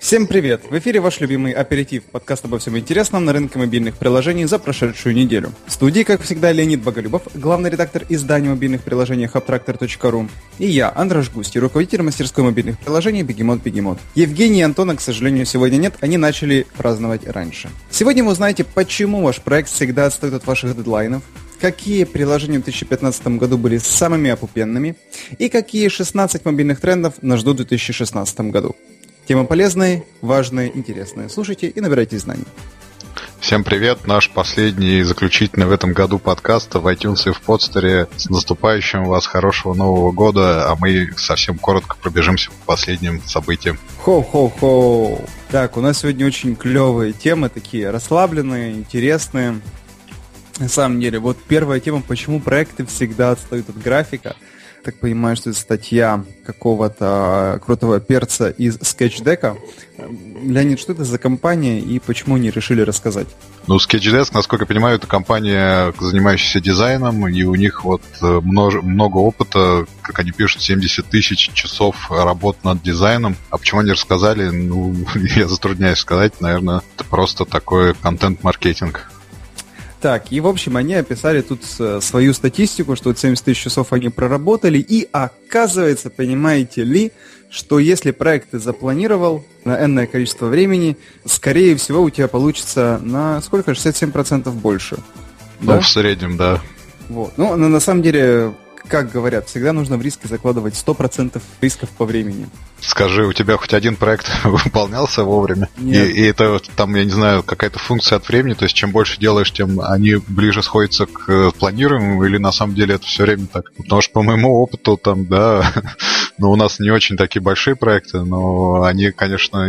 Всем привет! В эфире ваш любимый аперитив, подкаст обо всем интересном на рынке мобильных приложений за прошедшую неделю. В студии, как всегда, Леонид Боголюбов, главный редактор издания мобильных приложений AppTractor.ru, и я, Андрош Густи, руководитель мастерской мобильных приложений Бегемот Бегемот. Евгения и Антона, к сожалению, сегодня нет, они начали праздновать раньше. Сегодня вы узнаете, почему ваш проект всегда отстает от ваших дедлайнов, какие приложения в 2015 году были самыми опупенными и какие 16 мобильных трендов нас ждут в 2016 году. Темы полезные, важные, интересные. Слушайте и набирайте знаний. Всем привет. Наш последний и заключительный в этом году подкаст в iTunes и в Подстере. С наступающим вас, хорошего Нового года. А мы совсем коротко пробежимся по последним событиям. Хоу-хоу-хоу. Так, у нас сегодня очень клевые темы, такие расслабленные, интересные. На самом деле, вот первая тема, почему проекты всегда отстают от графика. Так понимаю, что это статья какого-то крутого перца из SketchDeck. Леонид, что это за компания и почему они решили рассказать? Ну, SketchDeck, насколько я понимаю, это компания, занимающаяся дизайном, и у них вот много опыта, как они пишут, 70 тысяч часов работ над дизайном. А почему они рассказали? Ну, я затрудняюсь сказать, наверное, это просто такой контент-маркетинг. Так, и в общем они описали тут свою статистику, что 70 тысяч часов они проработали, и оказывается, понимаете ли, что если проект ты запланировал на энное количество времени, скорее всего у тебя получится на сколько? 67% больше. Ну, да? В среднем, да. Вот. Ну, на самом деле, как говорят, всегда нужно в риски закладывать 100% рисков по времени. Скажи, у тебя хоть один проект выполнялся вовремя? Нет. И это там, я не знаю, какая-то функция от времени, то есть чем больше делаешь, тем они ближе сходятся к планируемому, или на самом деле это все время так? Потому что по моему опыту там, да, ну у нас не очень такие большие проекты, но они, конечно,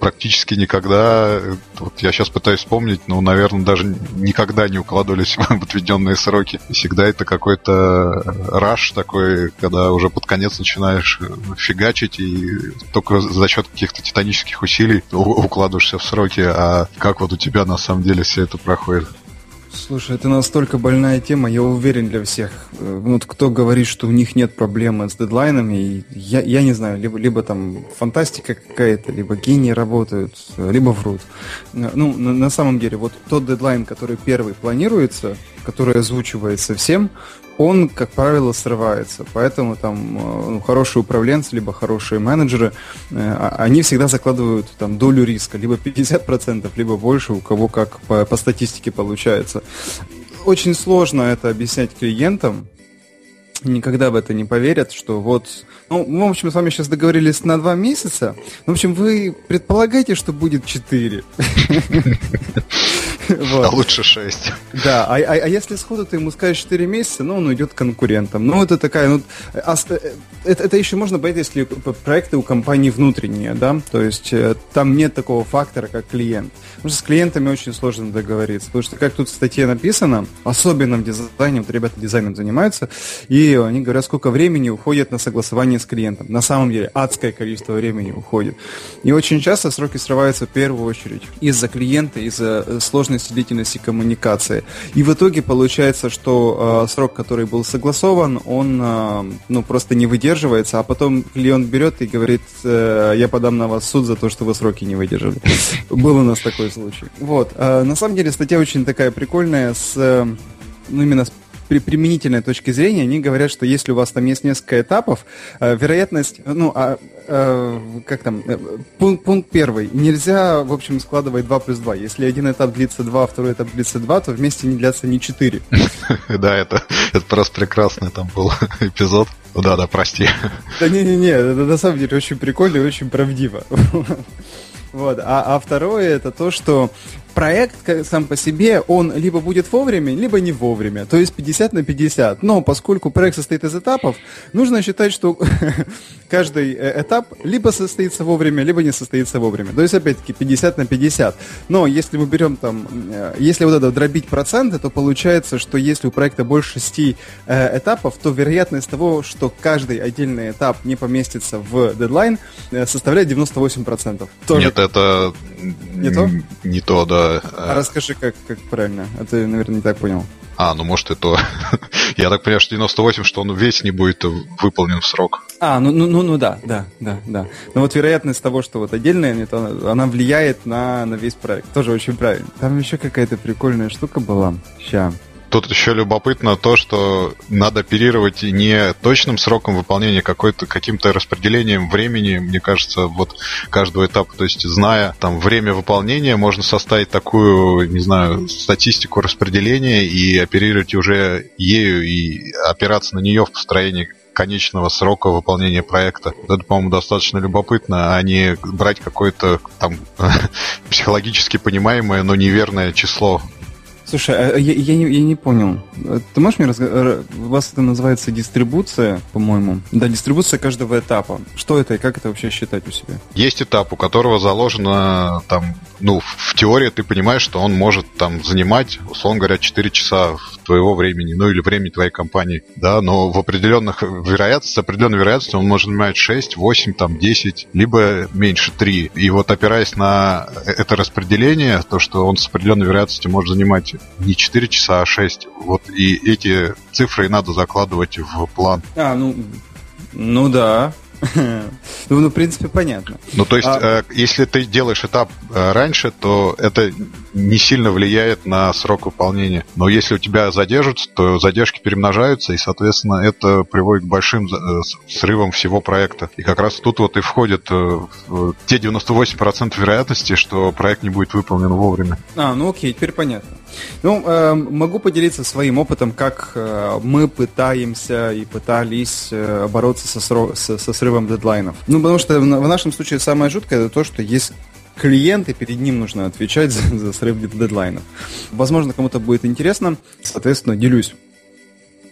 практически никогда, вот я сейчас пытаюсь вспомнить, но, наверное, даже никогда не укладывались в отведенные сроки. И всегда это какой-то раш такой, когда уже под конец начинаешь фигачить, и только за счет каких-то титанических усилий укладываешься в сроки. А как вот у тебя на самом деле все это проходит? Слушай, это настолько больная тема, я уверен, для всех. Вот кто говорит, что у них нет проблемы с дедлайнами, я не знаю, либо там фантастика какая-то, либо гении работают, либо врут. Ну, на самом деле, вот тот дедлайн, который первый планируется, который озвучивается всем, он, как правило, срывается. Поэтому там хорошие управленцы, либо хорошие менеджеры, они всегда закладывают там долю риска, либо 50%, либо больше, у кого как по статистике получается. Очень сложно это объяснять клиентам. Никогда в это не поверят, что вот... Ну, в общем, с вами сейчас договорились на 2 месяца. В общем, вы предполагаете, что будет 4. А лучше 6. Да, а если сходу ты ему скажешь 4 месяца, ну, он уйдет к конкурентам. Ну, это такая... ну это еще можно понять, если проекты у компании внутренние, да? То есть там нет такого фактора, как клиент. Потому что с клиентами очень сложно договориться. Потому что, как тут в статье написано, особенно в дизайне, вот ребята дизайном занимаются, и они говорят, сколько времени уходит на согласование с клиентом. На самом деле, адское количество времени уходит. И очень часто сроки срываются в первую очередь из-за клиента, из-за сложности длительности коммуникации. И в итоге получается, что срок, который был согласован, он просто не выдерживается, а потом клиент берет и говорит, я подам на вас в суд за то, что вы сроки не выдержали. Был у нас такой случай. Вот. На самом деле, статья очень такая прикольная, именно с применительной точки зрения. Они говорят, что если у вас там есть несколько этапов, вероятность, пункт первый. Нельзя, в общем, складывать 2 плюс 2. Если один этап длится 2, а второй этап длится 2, то вместе не длятся ни 4. Да, это просто прекрасный там был эпизод. Да, прости. Да не-не-не, это на самом деле очень прикольно и очень правдиво. Вот. А второе, это то, что проект сам по себе, он либо будет вовремя, либо не вовремя. То есть 50/50. Но поскольку проект состоит из этапов, нужно считать, что каждый этап либо состоится вовремя, либо не состоится вовремя. То есть, опять-таки, 50/50. Но если мы берем там, если вот это дробить проценты, то получается, что если у проекта больше 6 этапов, то вероятность того, что каждый отдельный этап не поместится в дедлайн, составляет 98%. Тоже... Нет, это не то? Не то, да. А расскажи, как правильно. А ты, наверное, не так понял. А, ну может и то. Я так понимаю, что 98, что он весь не будет выполнен в срок. Да. Но вот вероятность того, что вот отдельная, она влияет на весь проект. Тоже очень правильно. Там еще какая-то прикольная штука была. Ща. Тут еще любопытно то, что надо оперировать не точным сроком выполнения, каким-то распределением времени, мне кажется, вот каждого этапа. То есть, зная там время выполнения, можно составить такую, не знаю, статистику распределения и оперировать уже ею и опираться на нее в построении конечного срока выполнения проекта. Это, по-моему, достаточно любопытно, а не брать какое-то там психологически понимаемое, но неверное число. Слушай, я не понял. Ты можешь мне у вас это называется дистрибуция, по-моему? Да, дистрибуция каждого этапа. Что это и как это вообще считать у себя? Есть этап, у которого заложено там, в теории ты понимаешь, что он может там занимать, условно говоря, 4 часа твоего времени, или времени твоей компании, да, но с определенной вероятностью он может занимать 6, 8, там, 10, либо меньше 3. И вот опираясь на это распределение, то, что он с определенной вероятностью может занимать не 4 часа, а 6. Вот и эти цифры и надо закладывать в план. Да. В принципе, понятно. То есть, если ты делаешь этап раньше, то это не сильно влияет на срок выполнения. Но если у тебя задержатся, то задержки перемножаются, и, соответственно, это приводит к большим срывам всего проекта. И как раз тут вот и входят те 98% вероятности, что проект не будет выполнен вовремя. Окей, теперь понятно. Могу поделиться своим опытом, как мы пытаемся и пытались бороться со срывом дедлайнов. Потому что в нашем случае самое жуткое это то, что есть клиент, и перед ним нужно отвечать за срыв дедлайнов. Возможно, кому-то будет интересно, соответственно, делюсь.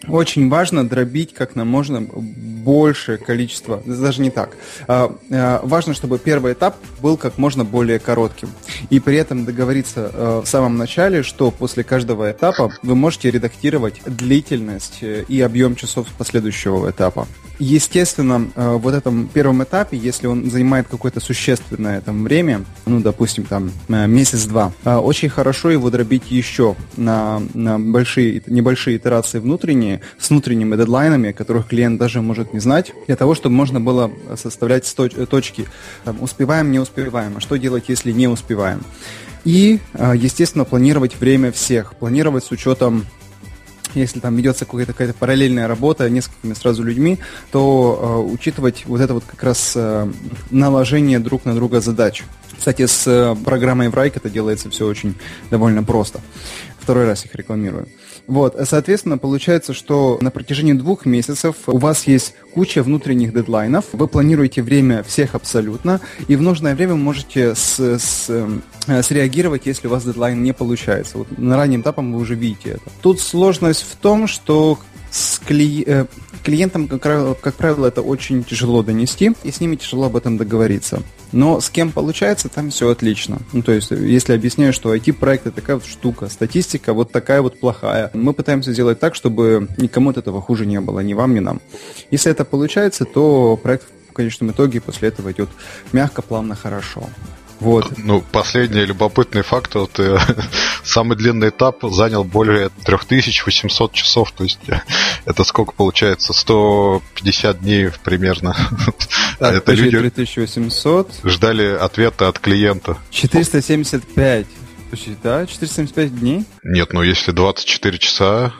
Очень важно дробить как можно большее количество, даже не так. Важно, чтобы первый этап был как можно более коротким. И при этом договориться в самом начале, что после каждого этапа вы можете редактировать длительность и объем часов последующего этапа. Естественно, в этом первом этапе, если он занимает какое-то существенное время, допустим, месяц-два, очень хорошо его дробить еще на небольшие итерации внутренние, с внутренними дедлайнами, которых клиент даже может не знать, для того, чтобы можно было составлять точки. Успеваем, не успеваем, а что делать, если не успеваем? И, естественно, планировать время всех, планировать с учетом. Если там ведется какая-то параллельная работа несколькими сразу людьми, то учитывать как раз наложение друг на друга задач. Кстати, с программой Врайк это делается все очень довольно просто. Второй раз их рекламирую. Соответственно, получается, что на протяжении 2 месяцев у вас есть куча внутренних дедлайнов, вы планируете время всех абсолютно, и в нужное время можете среагировать, если у вас дедлайн не получается. На раннем этапе вы уже видите это. Тут сложность в том, что с клиентам, как правило, это очень тяжело донести, и с ними тяжело об этом договориться. Но с кем получается, там все отлично. То есть, если объясняю, что IT-проект – это такая штука, статистика такая плохая. Мы пытаемся сделать так, чтобы никому от этого хуже не было, ни вам, ни нам. Если это получается, то проект в конечном итоге после этого идет мягко, плавно, хорошо. Последний любопытный факт, самый длинный этап занял более 3800 часов, то есть это сколько получается, 150 дней примерно. Так, это люди 3800. Ждали ответа от клиента. 475, да, 475 дней? Нет, если 24 часа...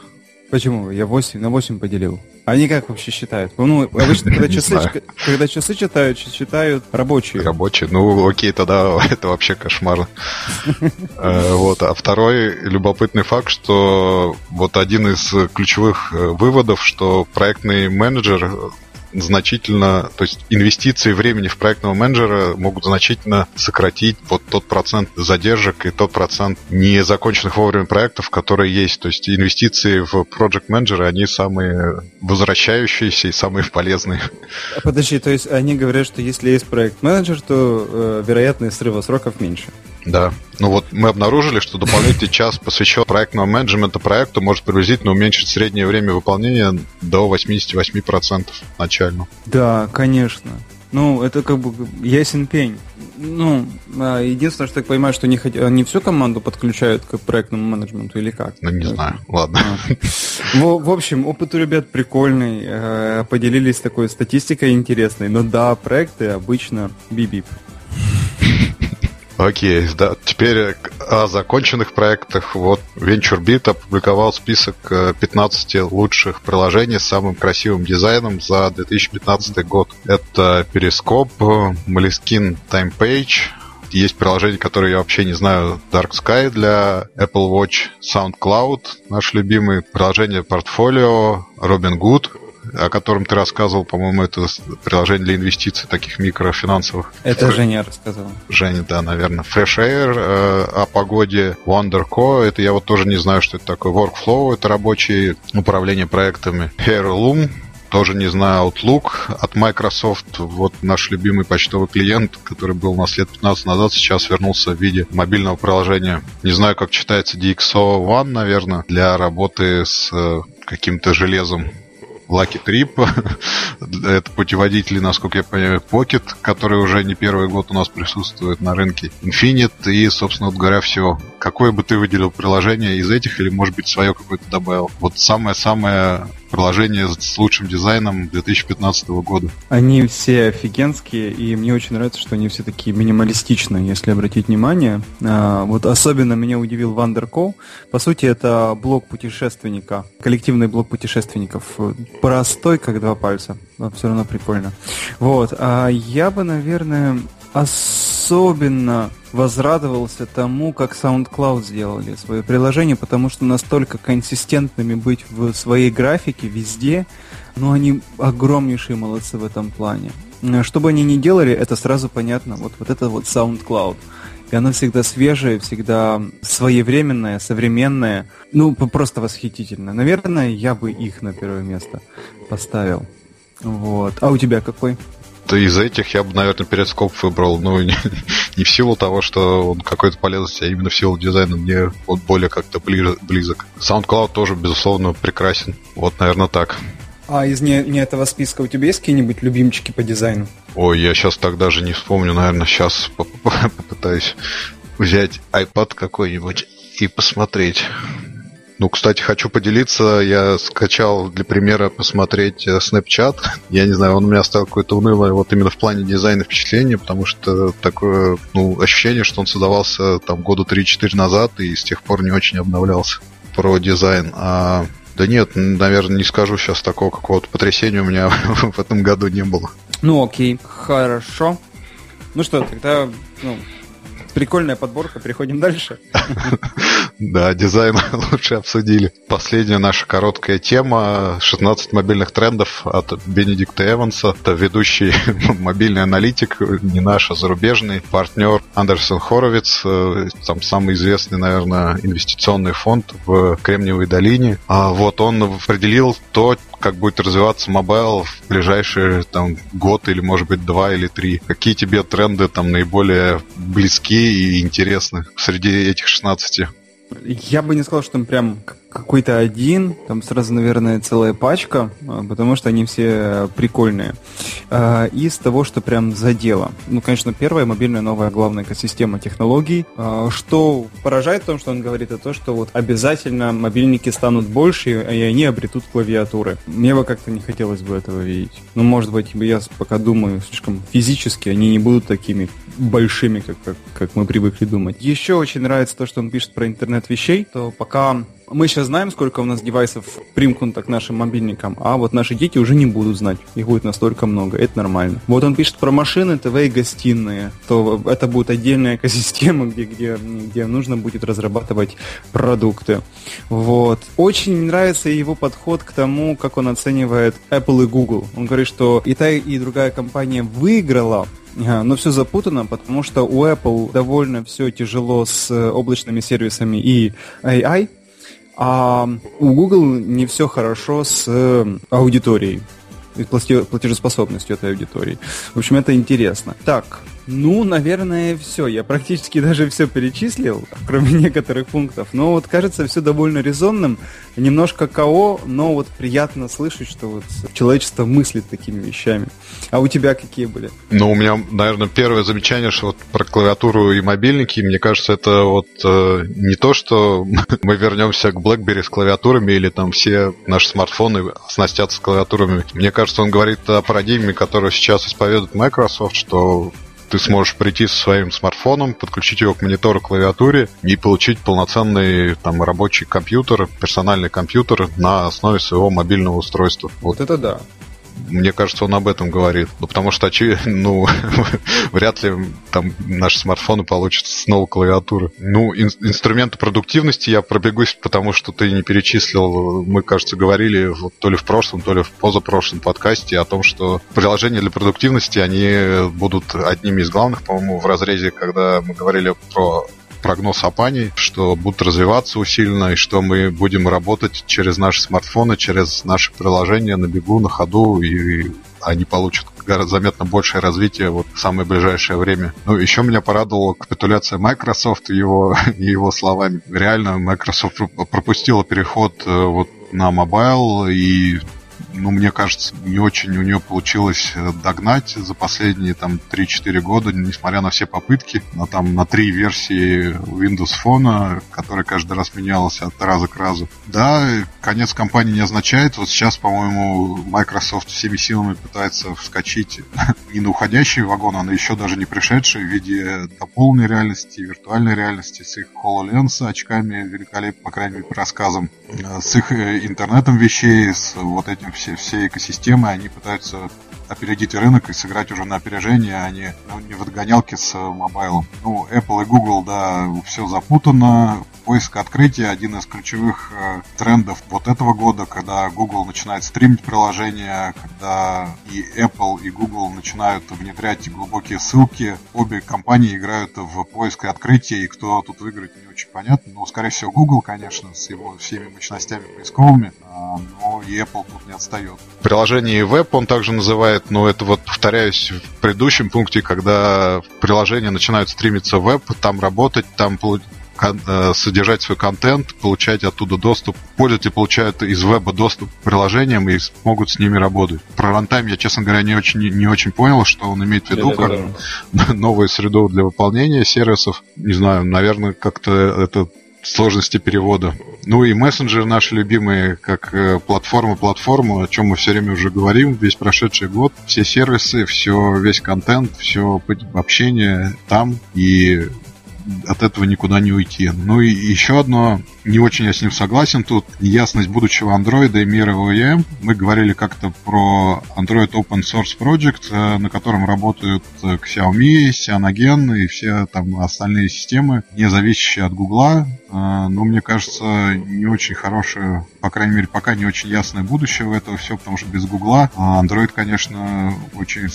Почему? Я 8 на 8 поделил. Они как вообще считают? Обычно, когда часы считают рабочие. Рабочие? Окей, тогда это вообще кошмар. А второй любопытный факт, что один из ключевых выводов, что проектный менеджер значительно, то есть инвестиции времени в проектного менеджера могут значительно сократить тот процент задержек и тот процент незаконченных вовремя проектов, которые есть. То есть инвестиции в project менеджера, они самые возвращающиеся и самые полезные. Подожди, то есть они говорят, что если есть проект менеджер, то вероятность срыва сроков меньше. Да. Мы обнаружили, что дополнительный час, посвященный проектному менеджменту проекту, может приблизительно уменьшить среднее время выполнения до 88% начально. Да, конечно. Это ясен пень. Ну, единственное, что я понимаю, что не всю команду подключают к проектному менеджменту или как? Ну, не знаю, ладно. В общем, опыт у ребят прикольный, поделились такой статистикой интересной, но да, проекты обычно бип-бип. Окей, да, теперь о законченных проектах. Вот VentureBeat опубликовал список 15 лучших приложений с самым красивым дизайном за 2015 год. Это Periscope, Moleskine Time Page. Есть приложения, которые я вообще не знаю. Dark Sky для Apple Watch, SoundCloud, наш любимый, приложение Portfolio, Robinhood, о котором ты рассказывал, по-моему, это приложение для инвестиций таких микрофинансовых. Это Женя рассказывал. Женя, да, наверное. Fresh Air, о погоде, Wonder Core, это я вот тоже не знаю, что это такое. Workflow, это рабочее управление проектами. Heirloom, тоже не знаю. Outlook от Microsoft, вот наш любимый почтовый клиент, который был у нас лет 15 назад, сейчас вернулся в виде мобильного приложения. Не знаю, как читается, DxO One, наверное, для работы с каким-то железом. Lucky Trip, это путеводители, насколько я понимаю, Pocket, который уже не первый год у нас присутствует на рынке, Infinite и, собственно говоря, все. Какое бы ты выделил приложение из этих или, может быть, свое какое-то добавил? Вот самое-самое приложение с лучшим дизайном 2015 года. Они все офигенские, и мне очень нравится, что они все такие минималистичные, если обратить внимание. Вот особенно меня удивил Wonder Core. По сути, это блог путешественника, коллективный блог путешественников. Простой, как два пальца. Но все равно прикольно. Вот. А я бы, наверное, особенно возрадовался тому, как SoundCloud сделали свое приложение, потому что настолько консистентными быть в своей графике везде, но они огромнейшие молодцы в этом плане. Что бы они ни делали, это сразу понятно. Вот это вот SoundCloud. И она всегда свежая, всегда своевременная, современная. Ну, просто восхитительно. Наверное, я бы их на первое место поставил. Вот. А у тебя какой? Из этих я бы, наверное, Перископ выбрал. Ну, не в силу того, что он какой-то полезности, а именно в силу дизайна мне вот более как-то близок. SoundCloud тоже, безусловно, прекрасен. Вот, наверное, так. А из не этого списка у тебя есть какие-нибудь любимчики по дизайну? Ой, я сейчас так даже не вспомню. Наверное, сейчас попытаюсь взять iPad какой-нибудь и посмотреть. Ну, кстати, хочу поделиться. Я скачал для примера посмотреть Snapchat. Я не знаю, он у меня стал какой-то унылый вот именно в плане дизайна впечатления, потому что такое, ну, ощущение, что он создавался там года 3-4 назад и с тех пор не очень обновлялся про дизайн. А да нет, наверное, не скажу сейчас такого какого-то потрясения у меня в этом году не было. Ну, окей, хорошо. Ну что, тогда, прикольная подборка, переходим дальше. Да, дизайн лучше обсудили. Последняя наша короткая тема. 16 мобильных трендов от Бенедикта Эванса. Это ведущий мобильный аналитик, не наш, а зарубежный. Партнер Андерсон Хоровиц. Там самый известный, наверное, инвестиционный фонд в Кремниевой долине. А вот он определил то, как будет развиваться мобайл в ближайшие там год или, может быть, 2 или 3. Какие тебе тренды там наиболее близки и интересны среди этих 16? Я бы не сказал, что там прям какой-то один, там сразу, наверное, целая пачка, потому что они все прикольные. Из того, что прям задело. Ну, конечно, первая мобильная новая главная экосистема технологий. Что поражает в том, что он говорит, это то, что вот обязательно мобильники станут больше, и они обретут клавиатуры. Мне бы как-то не хотелось бы этого видеть. Но, может быть, я пока думаю, слишком физически они не будут такими большими, как мы привыкли думать. Еще очень нравится то, что он пишет про интернет вещей, то пока мы сейчас знаем, сколько у нас девайсов примкнуто к нашим мобильникам, а вот наши дети уже не будут знать, их будет настолько много, это нормально. Вот он пишет про машины, ТВ и гостиные, то это будет отдельная экосистема, где нужно будет разрабатывать продукты. Вот. Очень нравится его подход к тому, как он оценивает Apple и Google. Он говорит, что и та, и другая компания выиграла, но все запутано, потому что у Apple довольно все тяжело с облачными сервисами и AI, а у Google не все хорошо с аудиторией и платежеспособностью этой аудитории. В общем, это интересно. Так, Ну, наверное, все. Я практически даже все перечислил, кроме некоторых пунктов. Но вот кажется все довольно резонным. Немножко КО, но вот приятно слышать, что вот человечество мыслит такими вещами. А у тебя какие были? Ну, у меня, наверное, первое замечание, что вот про клавиатуру и мобильники. Мне кажется, это вот не то, что мы вернемся к BlackBerry с клавиатурами или там все наши смартфоны оснастятся клавиатурами. Мне кажется, он говорит о парадигме, которую сейчас исповедует Microsoft, что ты сможешь прийти со своим смартфоном, подключить его к монитору, клавиатуре и получить полноценный там рабочий компьютер, персональный компьютер на основе своего мобильного устройства. Вот это да. Мне кажется, он об этом говорит. Ну, потому что, ну, вряд ли там наши смартфоны получат снова клавиатуры. Ну, инструменты продуктивности я пробегусь, потому что ты не перечислил. Мы, кажется, говорили вот, то ли в прошлом, то ли в позапрошлом подкасте о том, что приложения для продуктивности, они будут одними из главных, по-моему, в разрезе, когда мы говорили про прогноз Апани, что будут развиваться усиленно, и что мы будем работать через наши смартфоны, через наши приложения на бегу, на ходу, и они получат заметно большее развитие вот в самое ближайшее время. Ну, еще меня порадовала капитуляция Microsoft его словами. Реально, Microsoft пропустила переход вот на мобайл, и ну, мне кажется, не очень у нее получилось догнать за последние там 3-4 года, несмотря на все попытки. На 3 версии Windows Phone, которая каждый раз менялась от раза к разу. Да, конец компании не означает. Вот сейчас, по-моему, Microsoft всеми силами пытается вскочить не на уходящий вагон, а на еще даже не пришедший в виде дополненной реальности, виртуальной реальности с их HoloLens очками великолепно, по крайней мере, по рассказам, с их интернетом вещей, с вот этим все экосистемы, они пытаются опередить рынок и сыграть уже на опережение, а не в отгонялке с мобайлом. Ну, Apple и Google, да, все запутано. Поиск открытия — один из ключевых трендов вот этого года, когда Google начинает стримить приложения, когда и Apple, и Google начинают внедрять глубокие ссылки. Обе компании играют в поиск и открытие, и кто тут выиграет, не очень понятно. Но, скорее всего, Google, конечно, с его всеми мощностями поисковыми, но и Apple тут не отстает. Приложение веб он также называет, но это вот, повторяюсь, в предыдущем пункте, когда приложения начинают стримиться в веб, там работать, там содержать свой контент, получать оттуда доступ. Пользователи получают из веба доступ к приложениям и смогут с ними работать. Про рантайм я, честно говоря, не очень понял, что он имеет в виду, как новую среду для выполнения сервисов. Не знаю, наверное, как-то это сложности перевода. Ну и мессенджеры наши любимые, как платформа, о чем мы все время уже говорим, весь прошедший год, все сервисы, весь контент, все общение там, и от этого никуда не уйти. Ну и еще одно, не очень я с ним согласен тут, неясность будущего Android и мира OEM. Мы говорили как-то про Android Open Source Project, на котором работают Xiaomi, Cyanogen и все там остальные системы, не зависящие от Гугла. Но мне кажется, не очень хорошее, по крайней мере, пока не очень ясное будущее у этого все, потому что без Гугла Android, конечно, очень,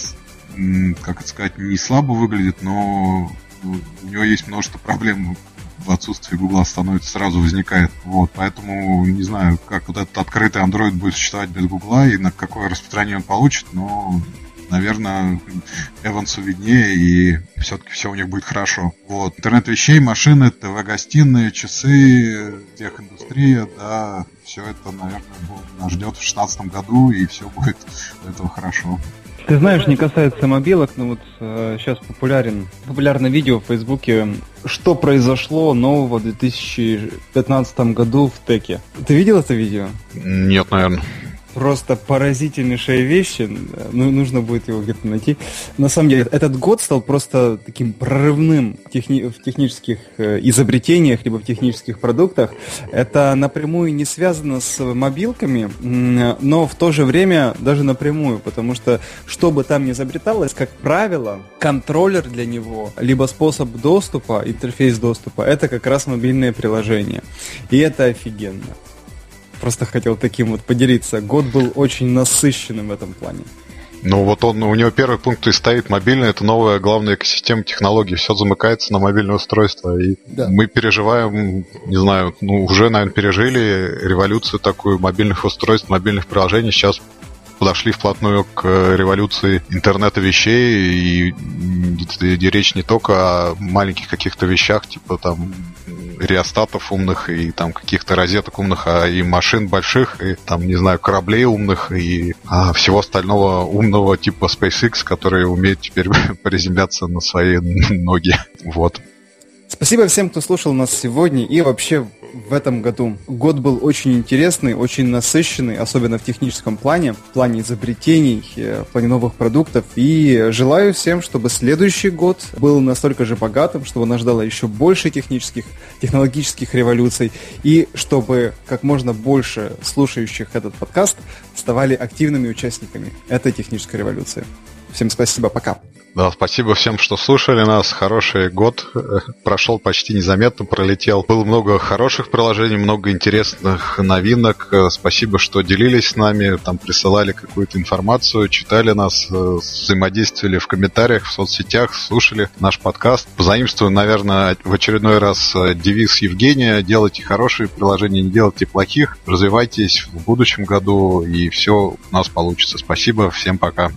как это сказать, не слабо выглядит, но у него есть множество проблем в отсутствии Гугла, становится, сразу возникает. Вот, поэтому не знаю, как вот этот открытый Android будет существовать без Гугла и на какое распространение он получит, но, наверное, Эвансу виднее, и все-таки все у них будет хорошо. Вот. Интернет вещей, машины, ТВ-гостиные, часы, техиндустрия, да, все это, наверное, нас ждет в 2016 году, и все будет для этого хорошо. Ты знаешь, не касается мобилок, но вот сейчас популярно видео в Фейсбуке, что произошло нового в 2015 году в теке. Ты видел это видео? Нет, наверное. Просто поразительнейшие вещи, ну, нужно будет его где-то найти. На самом деле, этот год стал просто таким прорывным в технических изобретениях, либо в технических продуктах. Это напрямую не связано с мобилками, но в то же время даже напрямую, потому что, что бы там ни изобреталось, как правило, контроллер для него, либо способ доступа, интерфейс доступа, это как раз мобильные приложения. И это офигенно. Просто хотел таким вот поделиться. Год был очень насыщенным в этом плане. Ну вот у него первый пункт и стоит. Мобильный — это новая главная экосистема технологий. Все замыкается на мобильное устройство. И да, мы переживаем, не знаю, уже, наверное, пережили революцию такую мобильных устройств, мобильных приложений. Сейчас подошли вплотную к революции интернета вещей, и речь не только о маленьких каких-то вещах, типа там реостатов умных и там каких-то розеток умных, а и машин больших, и там, не знаю, кораблей умных, и всего остального умного типа SpaceX, который умеет теперь приземляться на свои ноги. Вот. Спасибо всем, кто слушал нас сегодня и вообще в этом году. Год был очень интересный, очень насыщенный, особенно в техническом плане, в плане изобретений, в плане новых продуктов. И желаю всем, чтобы следующий год был настолько же богатым, чтобы нас ждало еще больше технологических революций, и чтобы как можно больше слушающих этот подкаст ставали активными участниками этой технической революции. Всем спасибо, пока. Да, спасибо всем, что слушали нас. Хороший год прошел почти незаметно, пролетел. Было много хороших приложений, много интересных новинок. Спасибо, что делились с нами, там присылали какую-то информацию, читали нас, взаимодействовали в комментариях, в соцсетях, слушали наш подкаст. Позаимствую, наверное, в очередной раз девиз Евгения: делайте хорошие приложения, не делайте плохих. Развивайтесь в будущем году, и все у нас получится. Спасибо, всем пока.